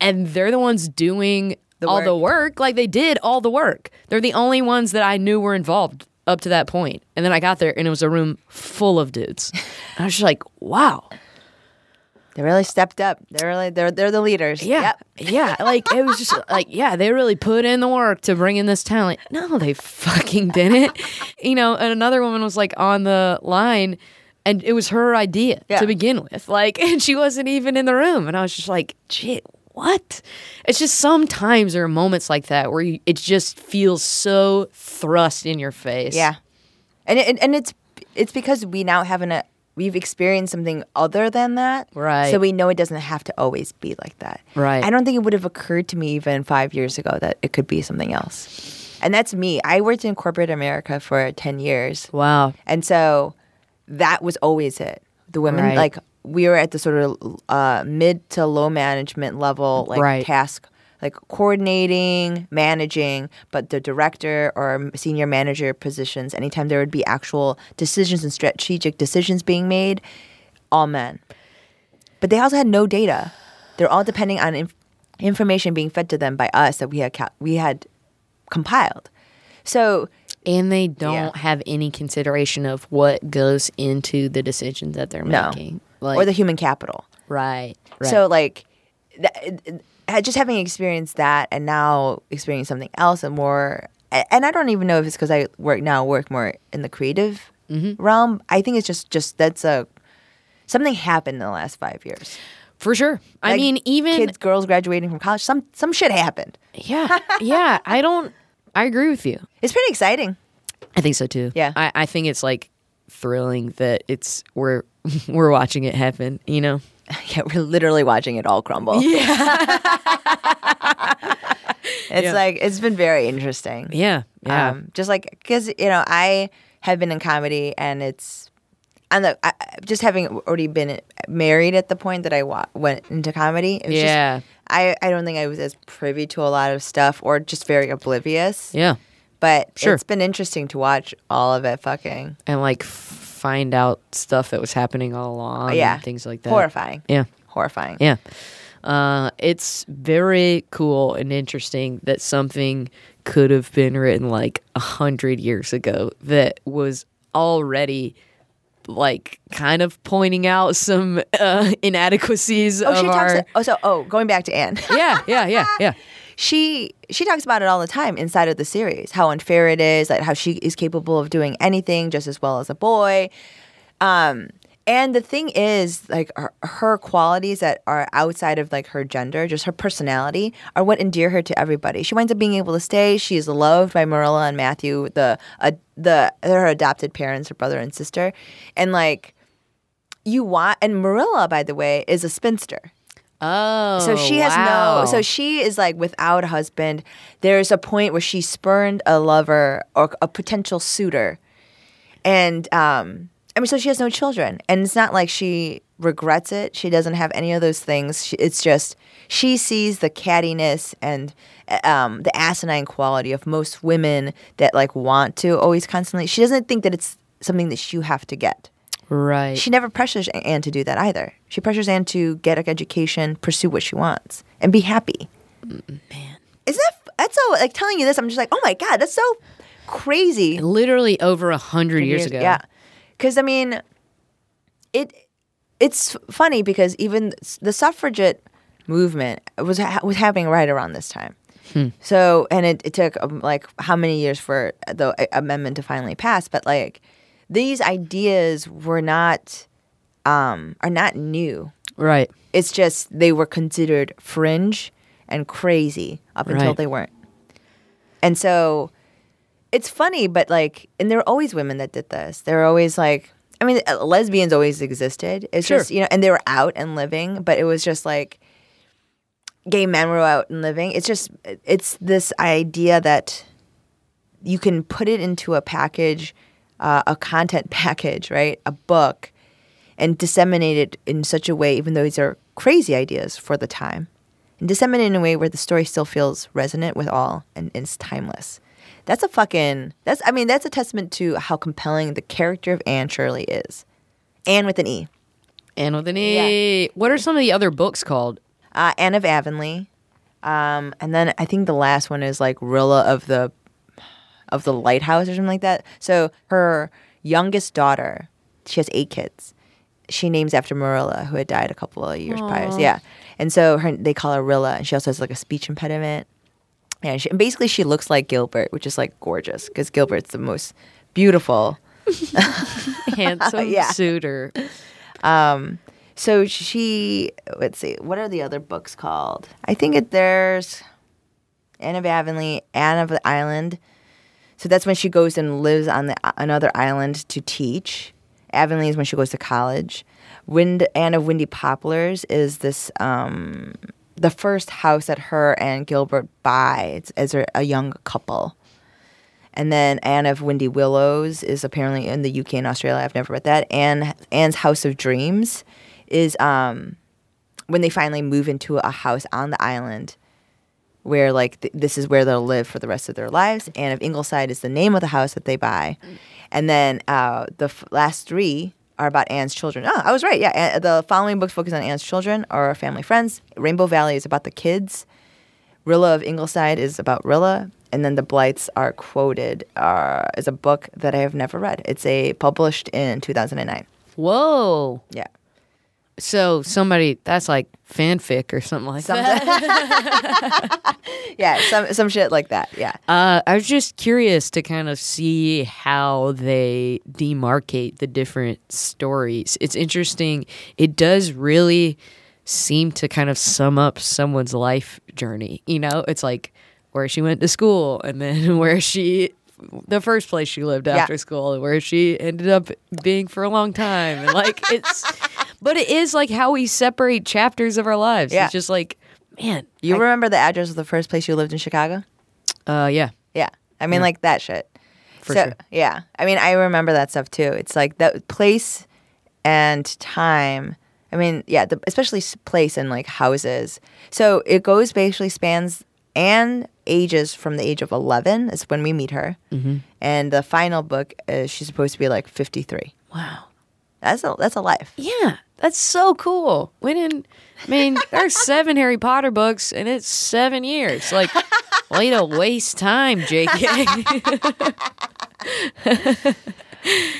And they're the ones doing the all work. the work. Like, they did all the work. They're the only ones that I knew were involved up to that point. And then I got there, and it was a room full of dudes. And I was just like, wow. They really stepped up. They're really they're they're the leaders. Yeah, yep. yeah. Like it was just like yeah, they really put in the work to bring in this talent. No, they fucking didn't. You know, and another woman was like on the line, and it was her idea yeah. to begin with. Like, and she wasn't even in the room, and I was just like, shit, what? It's just sometimes there are moments like that where you, it just feels so thrust in your face. Yeah, and it, and it's it's because we now have an. We've experienced something other than that. Right. So we know it doesn't have to always be like that. Right. I don't think it would have occurred to me even five years ago that it could be something else. And that's me. I worked in corporate America for ten years. Wow. And so that was always it. The women, right. like, we were at the sort of uh, mid to low management level, like, right. task, like, coordinating, managing, but the director or senior manager positions, anytime there would be actual decisions and strategic decisions being made, all men. But they also had no data. They're all depending on inf- information being fed to them by us that we had ca- we had compiled. So, and they don't yeah. have any consideration of what goes into the decisions that they're no. making. Like, or the human capital. Right, right. So, like... Th- Just having experienced that and now experiencing something else and more, and I don't even know if it's because I work now work more in the creative mm-hmm. realm. I think it's just, just that's a something happened in the last five years for sure. Like, I mean, even kids, girls graduating from college, some some shit happened. Yeah, yeah. I don't. I agree with you. It's pretty exciting. I think so too. Yeah, I, I think it's like thrilling that it's we're we're watching it happen. You know. Yeah, we're literally watching it all crumble. Yeah. It's yeah. like, it's been very interesting. Yeah. Yeah. Um, just like, because, you know, I have been in comedy and it's, and the, I, just having already been married at the point that I wa- went into comedy, it was yeah. just, I, I don't think I was as privy to a lot of stuff or just very oblivious. Yeah. But sure. It's been interesting to watch all of it fucking. And like, f- find out stuff that was happening all along yeah. and things like that. Horrifying. Yeah. Horrifying. Yeah. Uh, it's very cool and interesting that something could have been written like a hundred years ago that was already like kind of pointing out some uh, inadequacies oh, of she talks our... To, oh, so, oh, going back to Anne. yeah, yeah, yeah, yeah. She she talks about it all the time inside of the series, how unfair it is, like how she is capable of doing anything just as well as a boy. Um, and the thing is, like her, her qualities that are outside of like her gender, just her personality, are what endear her to everybody. She winds up being able to stay. She is loved by Marilla and Matthew, the uh, the her adopted parents, her brother and sister, and like you want. And Marilla, by the way, is a spinster. Oh, so she has wow. no. So she is like without a husband. There's a point where she spurned a lover or a potential suitor, and um, I mean, so she has no children, and it's not like she regrets it. She doesn't have any of those things. She, it's just she sees the cattiness and um, the asinine quality of most women that like want to always constantly. She doesn't think that it's something that you have to get. Right. She never pressures Anne to do that either. She pressures Anne to get an education, pursue what she wants, and be happy. Man. Is that that's so like telling you this? I'm just like, oh my God, that's so crazy. Literally over a hundred years, years ago. Yeah. Because I mean, it it's funny because even the suffragette movement was was happening right around this time. Hmm. So and it, it took um, like how many years for the amendment to finally pass? But like. These ideas were not, um, are not new. Right. It's just they were considered fringe and crazy up right. until they weren't. And so it's funny, but like, and there were always women that did this. There were always like, I mean, lesbians always existed. It's sure. just, you know, and they were out and living, but it was just like, gay men were out and living. It's just, it's this idea that you can put it into a package, uh, a content package, right? A book, and disseminate it in such a way, even though these are crazy ideas for the time, and disseminate it in a way where the story still feels resonant with all and it's timeless. That's a fucking, that's, I mean, that's a testament to how compelling the character of Anne Shirley is. Anne with an E. Anne with an E. Yeah. What are some of the other books called? Uh, Anne of Avonlea. Um, and then I think the last one is like Rilla of the of the Lighthouse or something like that. So her youngest daughter, she has eight kids. She names after Marilla, who had died a couple of years Aww. prior. Yeah. And so her, they call her Rilla, and she also has like a speech impediment. And, she, and basically she looks like Gilbert, which is like gorgeous because Gilbert's the most beautiful. Handsome yeah. suitor. Um, so she, let's see, what are the other books called? I think it, there's Anne of Avonlea, Anne of the Island. So that's when she goes and lives on the, another island to teach. Avonlea is when she goes to college. Wind, Anne of Windy Poplars is this um, the first house that her and Gilbert buy as a, a young couple. And then Anne of Windy Willows is apparently in the U K and Australia. I've never read that. Anne, Anne's House of Dreams is um, when they finally move into a house on the island where, like, th- this is where they'll live for the rest of their lives. Anne of Ingleside is the name of the house that they buy. And then uh, the f- last three are about Anne's children. Oh, I was right. Yeah, Anne, the following books focus on Anne's children or family friends. Rainbow Valley is about the kids. Rilla of Ingleside is about Rilla. And then The Blights Are Quoted uh, is a book that I have never read. It's a published in two thousand nine. Whoa. Yeah. So somebody, that's like fanfic or something like something. that. yeah, some some shit like that, yeah. Uh, I was just curious to kind of see how they demarcate the different stories. It's interesting. It does really seem to kind of sum up someone's life journey. You know, it's like where she went to school and then where she... the first place she lived after yeah. school, where she ended up being for a long time, and like it's, but it is like how we separate chapters of our lives. Yeah. It's just like, man, you I, remember the address of the first place you lived in Chicago? Uh, yeah, yeah. I mean, yeah. like that shit. For so, sure. Yeah, I mean, I remember that stuff too. It's like that place and time. I mean, yeah, the, especially place and like houses. So it goes basically spans and. Ages from the age of eleven is when we meet her. Mm-hmm. And the final book is she's supposed to be like fifty-three. Wow. That's a that's a life. Yeah. That's so cool. When in I mean, there are seven Harry Potter books and it's seven years. Like, way to waste time, J K.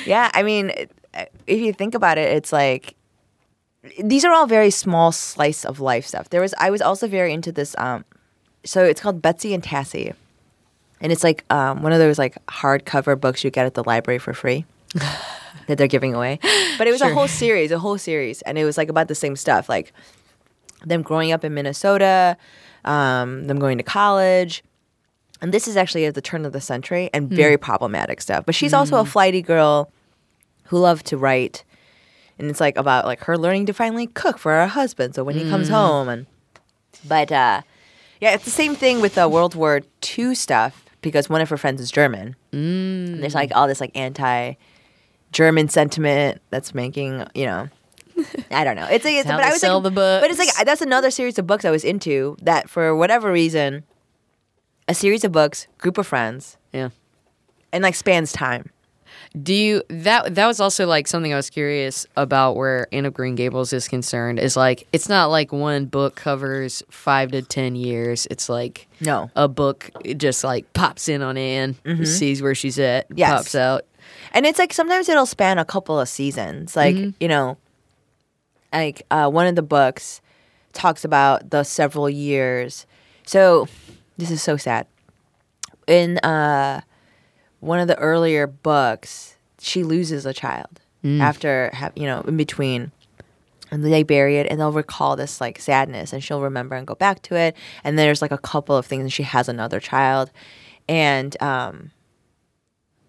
Yeah, I mean, if you think about it, it's like these are all very small slice of life stuff. There was I was also very into this um So it's called Betsy and Tassie, and it's like um, one of those like hardcover books you get at the library for free that they're giving away. But it was sure. a whole series, a whole series, and it was like about the same stuff, like them growing up in Minnesota, um, them going to college, and this is actually at the turn of the century and mm. very problematic stuff. But she's mm. also a flighty girl who loved to write, and it's like about like her learning to finally cook for her husband, so when mm. he comes home, and but. Uh, Yeah, it's the same thing with uh, World War Two stuff because one of her friends is German. Mm. And there's like all this like anti-German sentiment that's making, you know, I don't know. It's like, it's, but I was sell like, the books. But it's like that's another series of books I was into that for whatever reason, a series of books, group of friends, yeah, and like spans time. Do you that that was also like something I was curious about where Anne of Green Gables is concerned is like it's not like one book covers five to ten years. It's like no a book just like pops in on Anne, mm-hmm. sees where she's at, yes. pops out, and it's like sometimes it'll span a couple of seasons. Like mm-hmm. you know, like uh, one of the books talks about the several years. So this is so sad. In uh. One of the earlier books, she loses a child mm. after, you know, in between. And they bury it, and they'll recall this, like, sadness, and she'll remember and go back to it. And there's, like, a couple of things, and she has another child. And um,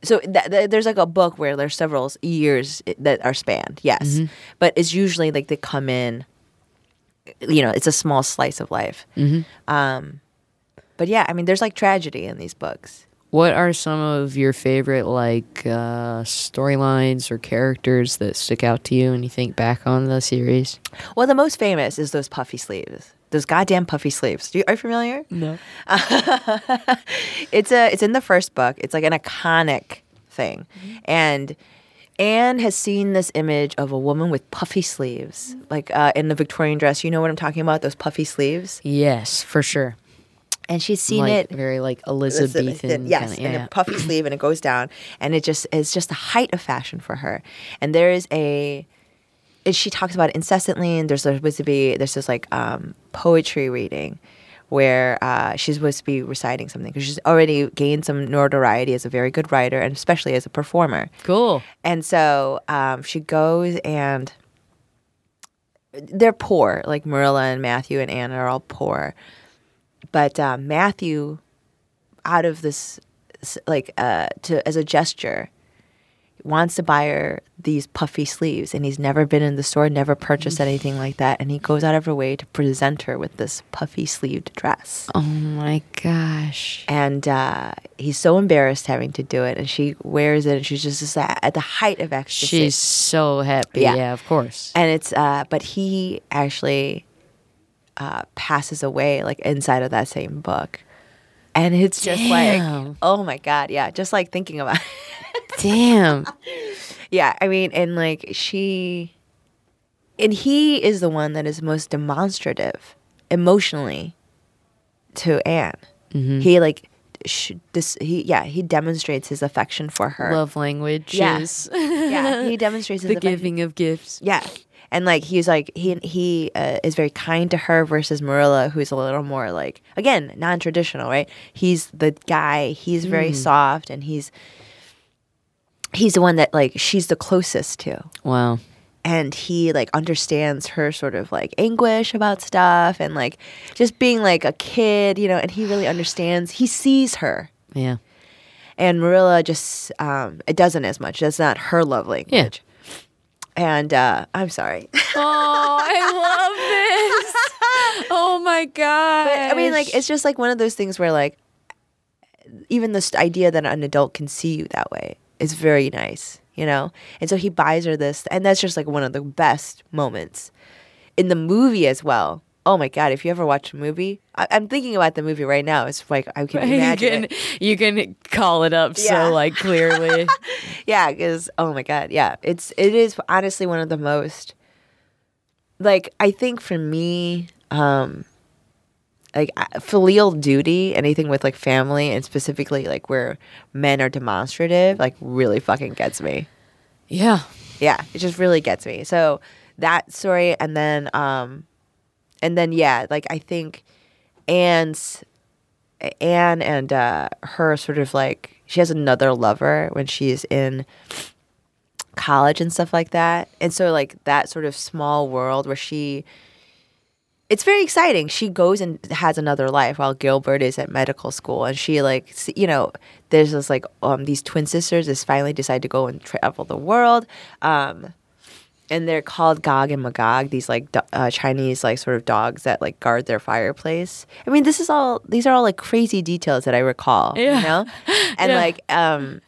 so th- th- there's, like, a book where there's several years that are spanned, yes. Mm-hmm. But it's usually, like, they come in you know, it's a small slice of life. Mm-hmm. Um, but yeah, I mean, there's like tragedy in these books. What are some of your favorite like uh, storylines or characters that stick out to you when you think back on the series? Well, the most famous is those puffy sleeves. Those goddamn puffy sleeves. Do you, are you familiar? No. it's a it's in the first book. It's like an iconic thing, mm-hmm. and Anne has seen this image of a woman with puffy sleeves, mm-hmm. like uh, in the Victorian dress. You know what I'm talking about? Those puffy sleeves. Yes, for sure. And she's seen like, it very like Elizabethan, Elizabethan yes, kinda, yeah. and a puffy sleeve, and it goes down, and it just is just the height of fashion for her. And there is a, and she talks about it incessantly. And there's supposed to be there's this like um, poetry reading, where uh, she's supposed to be reciting something because she's already gained some notoriety as a very good writer and especially as a performer. Cool. And so um, she goes and they're poor, like Marilla and Matthew and Anne are all poor. But uh, Matthew, out of this, like, uh, to as a gesture, wants to buy her these puffy sleeves. And he's never been in the store, never purchased anything like that. And he goes out of her way to present her with this puffy-sleeved dress. Oh, my gosh. And uh, he's so embarrassed having to do it. And she wears it, and she's just, just at the height of ecstasy. She's so happy. Yeah, yeah of course. And it's, uh, but he actually... Uh, passes away like inside of that same book, and it's just damn. Like, oh my god, yeah, just like thinking about it. Damn. Yeah, I mean, and like she, and he is the one that is most demonstrative emotionally to Anne. Mm-hmm. He like, sh- this he yeah he demonstrates his affection for her. Love language. Yes. Yeah. yeah, he demonstrates his the affection. Giving of gifts. Yeah. And, like, he's, like, he he uh, is very kind to her versus Marilla, who's a little more, like, again, non-traditional, right? He's the guy. He's very mm. soft, and he's he's the one that, like, she's the closest to. Wow. And he, like, understands her sort of, like, anguish about stuff and, like, just being, like, a kid, you know, and he really understands. He sees her. Yeah. And Marilla just um, it doesn't as much. That's not her love language. Yeah. And uh, I'm sorry. Oh, I love this. Oh, my God. But I mean, like, it's just like one of those things where, like, even this idea that an adult can see you that way is very nice, you know? And so he buys her this. And that's just like one of the best moments in the movie as well. Oh, my God. If you ever watch a movie, I- I'm thinking about the movie right now. It's like, I can imagine. You can, you can call it up yeah. so, like, clearly. Yeah, because, oh, my God. Yeah, it's, it is honestly one of the most, like, I think for me, um, like, filial duty, anything with, like, family and specifically, like, where men are demonstrative, like, really fucking gets me. Yeah. Yeah, it just really gets me. So that story and then, um, And then, yeah, like, I think Anne's, Anne and uh, her sort of, like, she has another lover when she's in college and stuff like that. And so, like, that sort of small world where she, it's very exciting. She goes and has another life while Gilbert is at medical school. And she, like, you know, there's this, like, um, these twin sisters just finally decide to go and travel the world. Um And they're called Gog and Magog, these, like, do- uh, Chinese, like, sort of dogs that, like, guard their fireplace. I mean, this is all, these are all, like, crazy details that I recall, yeah. you know? And, yeah. like, um,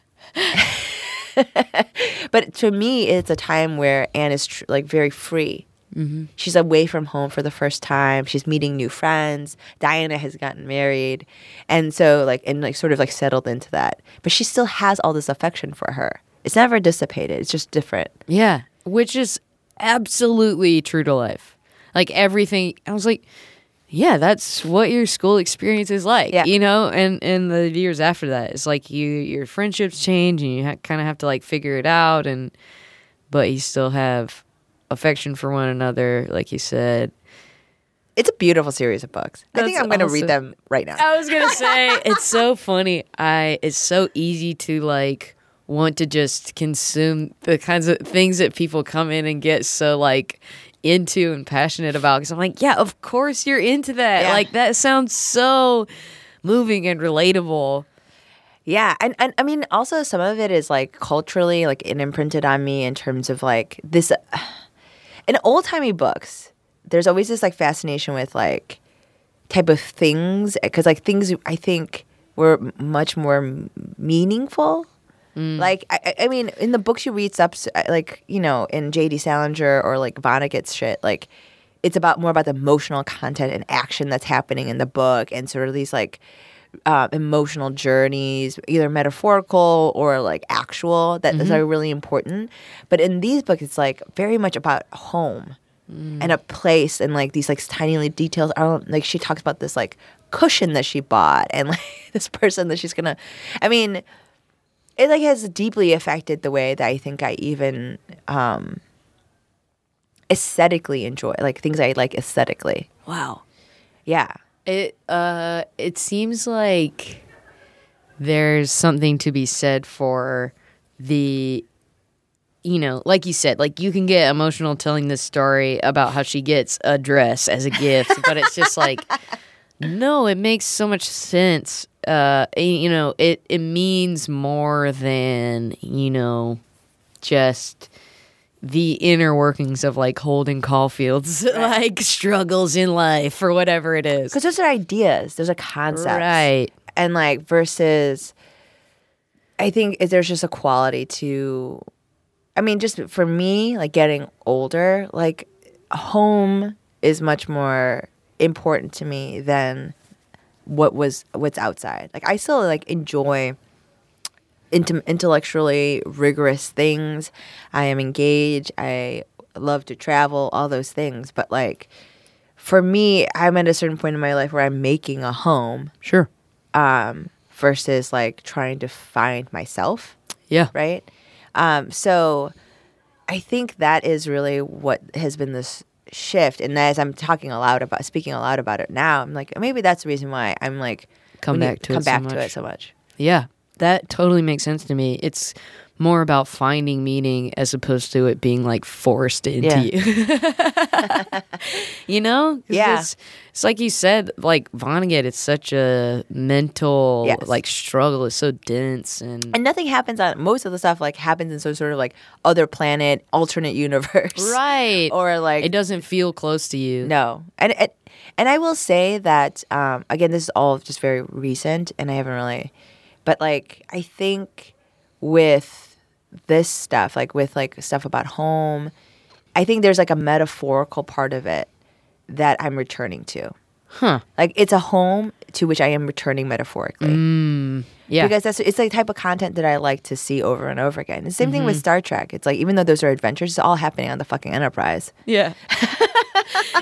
but to me, it's a time where Anne is, tr- like, very free. Mm-hmm. She's away from home for the first time. She's meeting new friends. Diana has gotten married. And so, like, and, like, sort of, like, settled into that. But she still has all this affection for her. It's never dissipated. It's just different. Yeah. Which is absolutely true to life. Like, everything, I was like, yeah, that's what your school experience is like, yeah. you know? And, and the years after that, it's like you your friendships change and you ha- kind of have to, like, figure it out. And but you still have affection for one another, like you said. It's a beautiful series of books. That's I think I'm going to also, read them right now. I was going to say, it's so funny. I It's so easy to, like... want to just consume the kinds of things that people come in and get so, like, into and passionate about. Because I'm like, yeah, of course you're into that. Yeah. Like, that sounds so moving and relatable. Yeah. And, and I mean, also some of it is, like, culturally, like, it imprinted on me in terms of, like, this. Uh, in old-timey books, there's always this like fascination with like type of things, because like things I think were much more meaningful. Mm. Like I, I mean, in the books you read, subs- like you know, in J D. Salinger or like Vonnegut's shit, like it's about more about the emotional content and action that's happening in the book, and sort of these like uh, emotional journeys, either metaphorical or like actual, that mm-hmm. are really important. But in these books, it's like very much about home mm. and a place, and like these like tiny little details. I don't like. She talks about this like cushion that she bought, and like this person that she's gonna. I mean. It like has deeply affected the way that I think I even um, aesthetically enjoy, like things I like aesthetically. Wow, yeah. It uh, it seems like there's something to be said for the, you know, like you said, like you can get emotional telling this story about how she gets a dress as a gift, but it's just like, no, it makes so much sense. Uh, you know, it, it means more than, you know, just the inner workings of, like, Holden Caulfield's, right. like, struggles in life or whatever it is. Because those are ideas. Those are concepts. Right. And, like, versus, I think there's just a quality to, I mean, just for me, like, getting older, like, home is much more important to me than what was what's outside. Like I still like enjoy int- intellectually rigorous things. I am engaged. I love to travel, all those things. But like for me, I'm at a certain point in my life where I'm making a home. Sure. Um, versus like trying to find myself. Yeah. Right? Um, so I think that is really what has been this shift, and as I'm talking aloud about speaking aloud about it now, I'm like, maybe that's the reason why I'm like come back to come it back so to it so much. Yeah, that totally makes sense to me. It's more about finding meaning as opposed to it being like forced into yeah. you. You know? Yeah. It's, it's like you said, like Vonnegut. It's such a mental yes. like struggle. It's so dense, and and nothing happens on most of the stuff. Like happens in some sort of like other planet, alternate universe, right? Or like it doesn't feel close to you. No, and and, and I will say that um, again, this is all just very recent, and I haven't really, but like I think with this stuff, like with like stuff about home, I think there's like a metaphorical part of it that I'm returning to. Huh. Like it's a home to which I am returning metaphorically. Mm, yeah. Because that's it's the type of content that I like to see over and over again. The same mm-hmm. thing with Star Trek. It's like even though those are adventures, it's all happening on the fucking Enterprise. Yeah.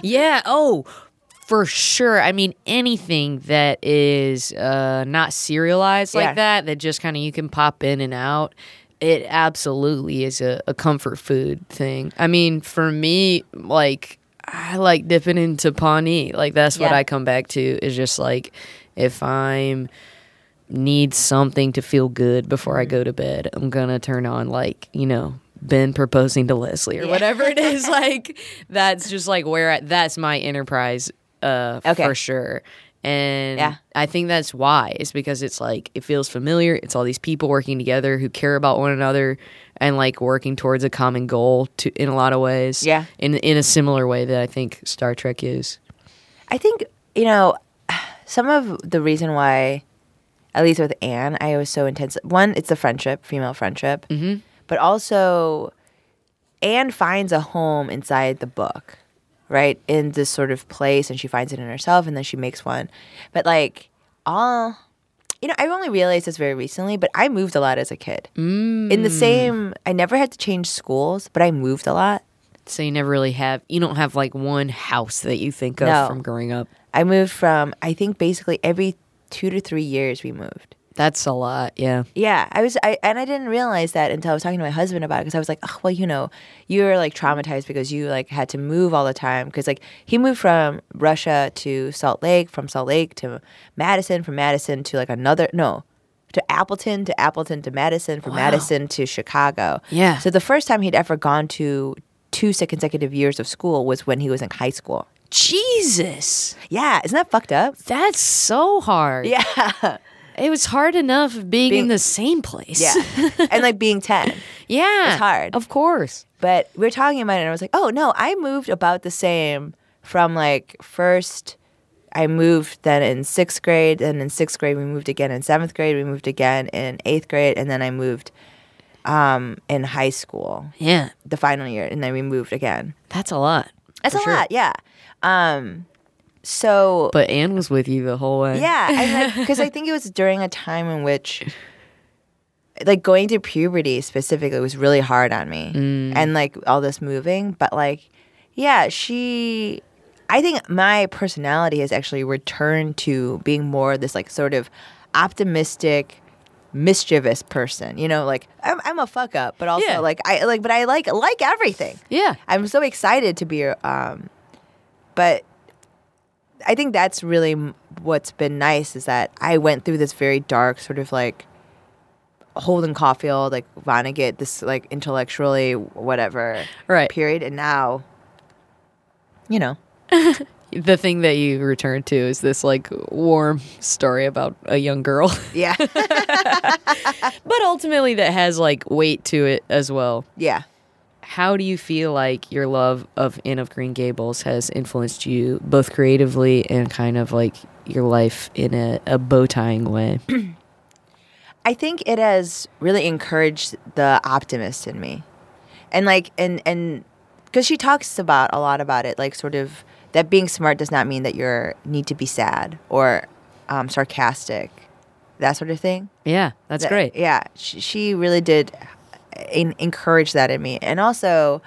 yeah. Oh, for sure. I mean, anything that is uh, not serialized like yeah. that, that just kind of you can pop in and out. It absolutely is a, a comfort food thing. I mean, for me, like, I like dipping into Pawnee. Like, that's yeah. what I come back to is just, like, if I need something to feel good before I go to bed, I'm going to turn on, like, you know, Ben Proposing to Leslie or yeah. whatever it is. Like, that's just, like, where I, that's my Enterprise uh, okay. for sure. And yeah. I think that's why. It's because it's like it feels familiar. It's all these people working together who care about one another and like working towards a common goal to in a lot of ways. Yeah. In in a similar way that I think Star Trek is. I think, you know, some of the reason why, at least with Anne, I was so intense. One, it's the friendship, female friendship. Mm-hmm. But also Anne finds a home inside the book. Right, in this sort of place, and she finds it in herself, and then she makes one. But, like, all, you know, I've only realized this very recently, but I moved a lot as a kid. Mm. In the same, I never had to change schools, but I moved a lot. So you never really have, you don't have, like, one house that you think of no. from growing up? I moved from, I think, basically every two to three years we moved. That's a lot, yeah. Yeah, I was, I and I didn't realize that until I was talking to my husband about it, because I was like, oh, well, you know, you were like traumatized because you like had to move all the time, because like he moved from Russia to Salt Lake, from Salt Lake to Madison, from Madison to like another, no, to Appleton, to Appleton to Madison, from wow. Madison to Chicago. Yeah. So the first time he'd ever gone to two consecutive years of school was when he was in high school. Jesus. Yeah, isn't that fucked up? That's so hard. Yeah. It was hard enough being, being in the same place. Yeah. And like being ten. Yeah. It's hard. Of course. But we were talking about it, and I was like, oh, no, I moved about the same from like first, I moved then in sixth grade, and in sixth grade we moved again in seventh grade, we moved again in eighth grade, and then I moved um, in high school. Yeah. The final year, and then we moved again. That's a lot. That's a sure. lot, yeah. Um, so. But Anne was with you the whole way. Yeah, because like, I think it was during a time in which, like, going through puberty specifically was really hard on me, mm. and like all this moving. But like, yeah, she. I think my personality has actually returned to being more this like sort of optimistic, mischievous person. You know, like I'm, I'm a fuck up, but also yeah. like I like, but I like like everything. Yeah, I'm so excited to be. Um, but I think that's really what's been nice is that I went through this very dark sort of like Holden Caulfield, like Vonnegut, this like intellectually whatever right. period, and now, you know. The thing that you return to is this like warm story about a young girl. Yeah. But ultimately that has like weight to it as well. Yeah. How do you feel like your love of Anne of Green Gables has influenced you both creatively and kind of like your life in a, a bow tying way? I think it has really encouraged the optimist in me. And like, and, and, because she talks about a lot about it, like sort of that being smart does not mean that you need to be sad or um, sarcastic, that sort of thing. Yeah, that's that, great. Yeah, she, she really did in, encourage that in me. And also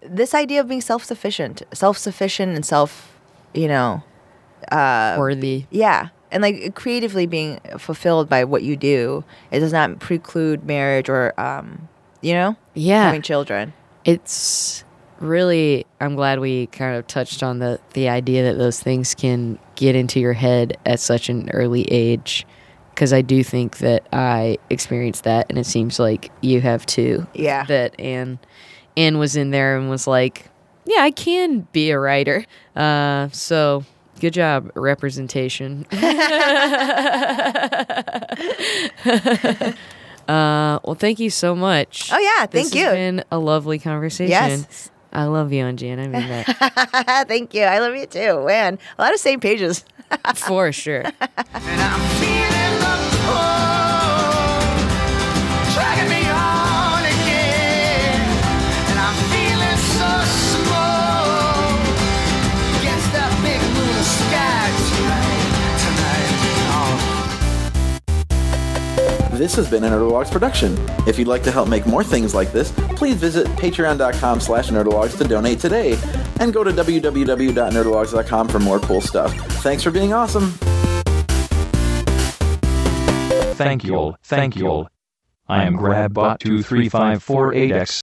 this idea of being self-sufficient, self-sufficient and self, you know. Uh, Worthy. Yeah, and like creatively being fulfilled by what you do. It does not preclude marriage or, um, you know, yeah. having children. It's really, I'm glad we kind of touched on the, the idea that those things can get into your head at such an early age, because I do think that I experienced that, and it seems like you have too. Yeah. That Anne, Anne was in there and was like, yeah, I can be a writer. Uh, so good job, representation. Uh, well, thank you so much. Oh, yeah, thank this you. It's been a lovely conversation. Yes. I love you, Eunji, and I mean that. Thank you. I love you too, man. A lot of same pages. For sure. And I'm feeling the pull, dragging me on again. And I'm feeling so small, against that big blue sky tonight, tonight. Oh. This has been a Nerdalogs production. If you'd like to help make more things like this, please visit patreon.com slash nerdalogs to donate today. And go to w w w dot nerdalogs dot com for more cool stuff. Thanks for being awesome. Thank you all. Thank you all. I am GrabBot two three five four eight X.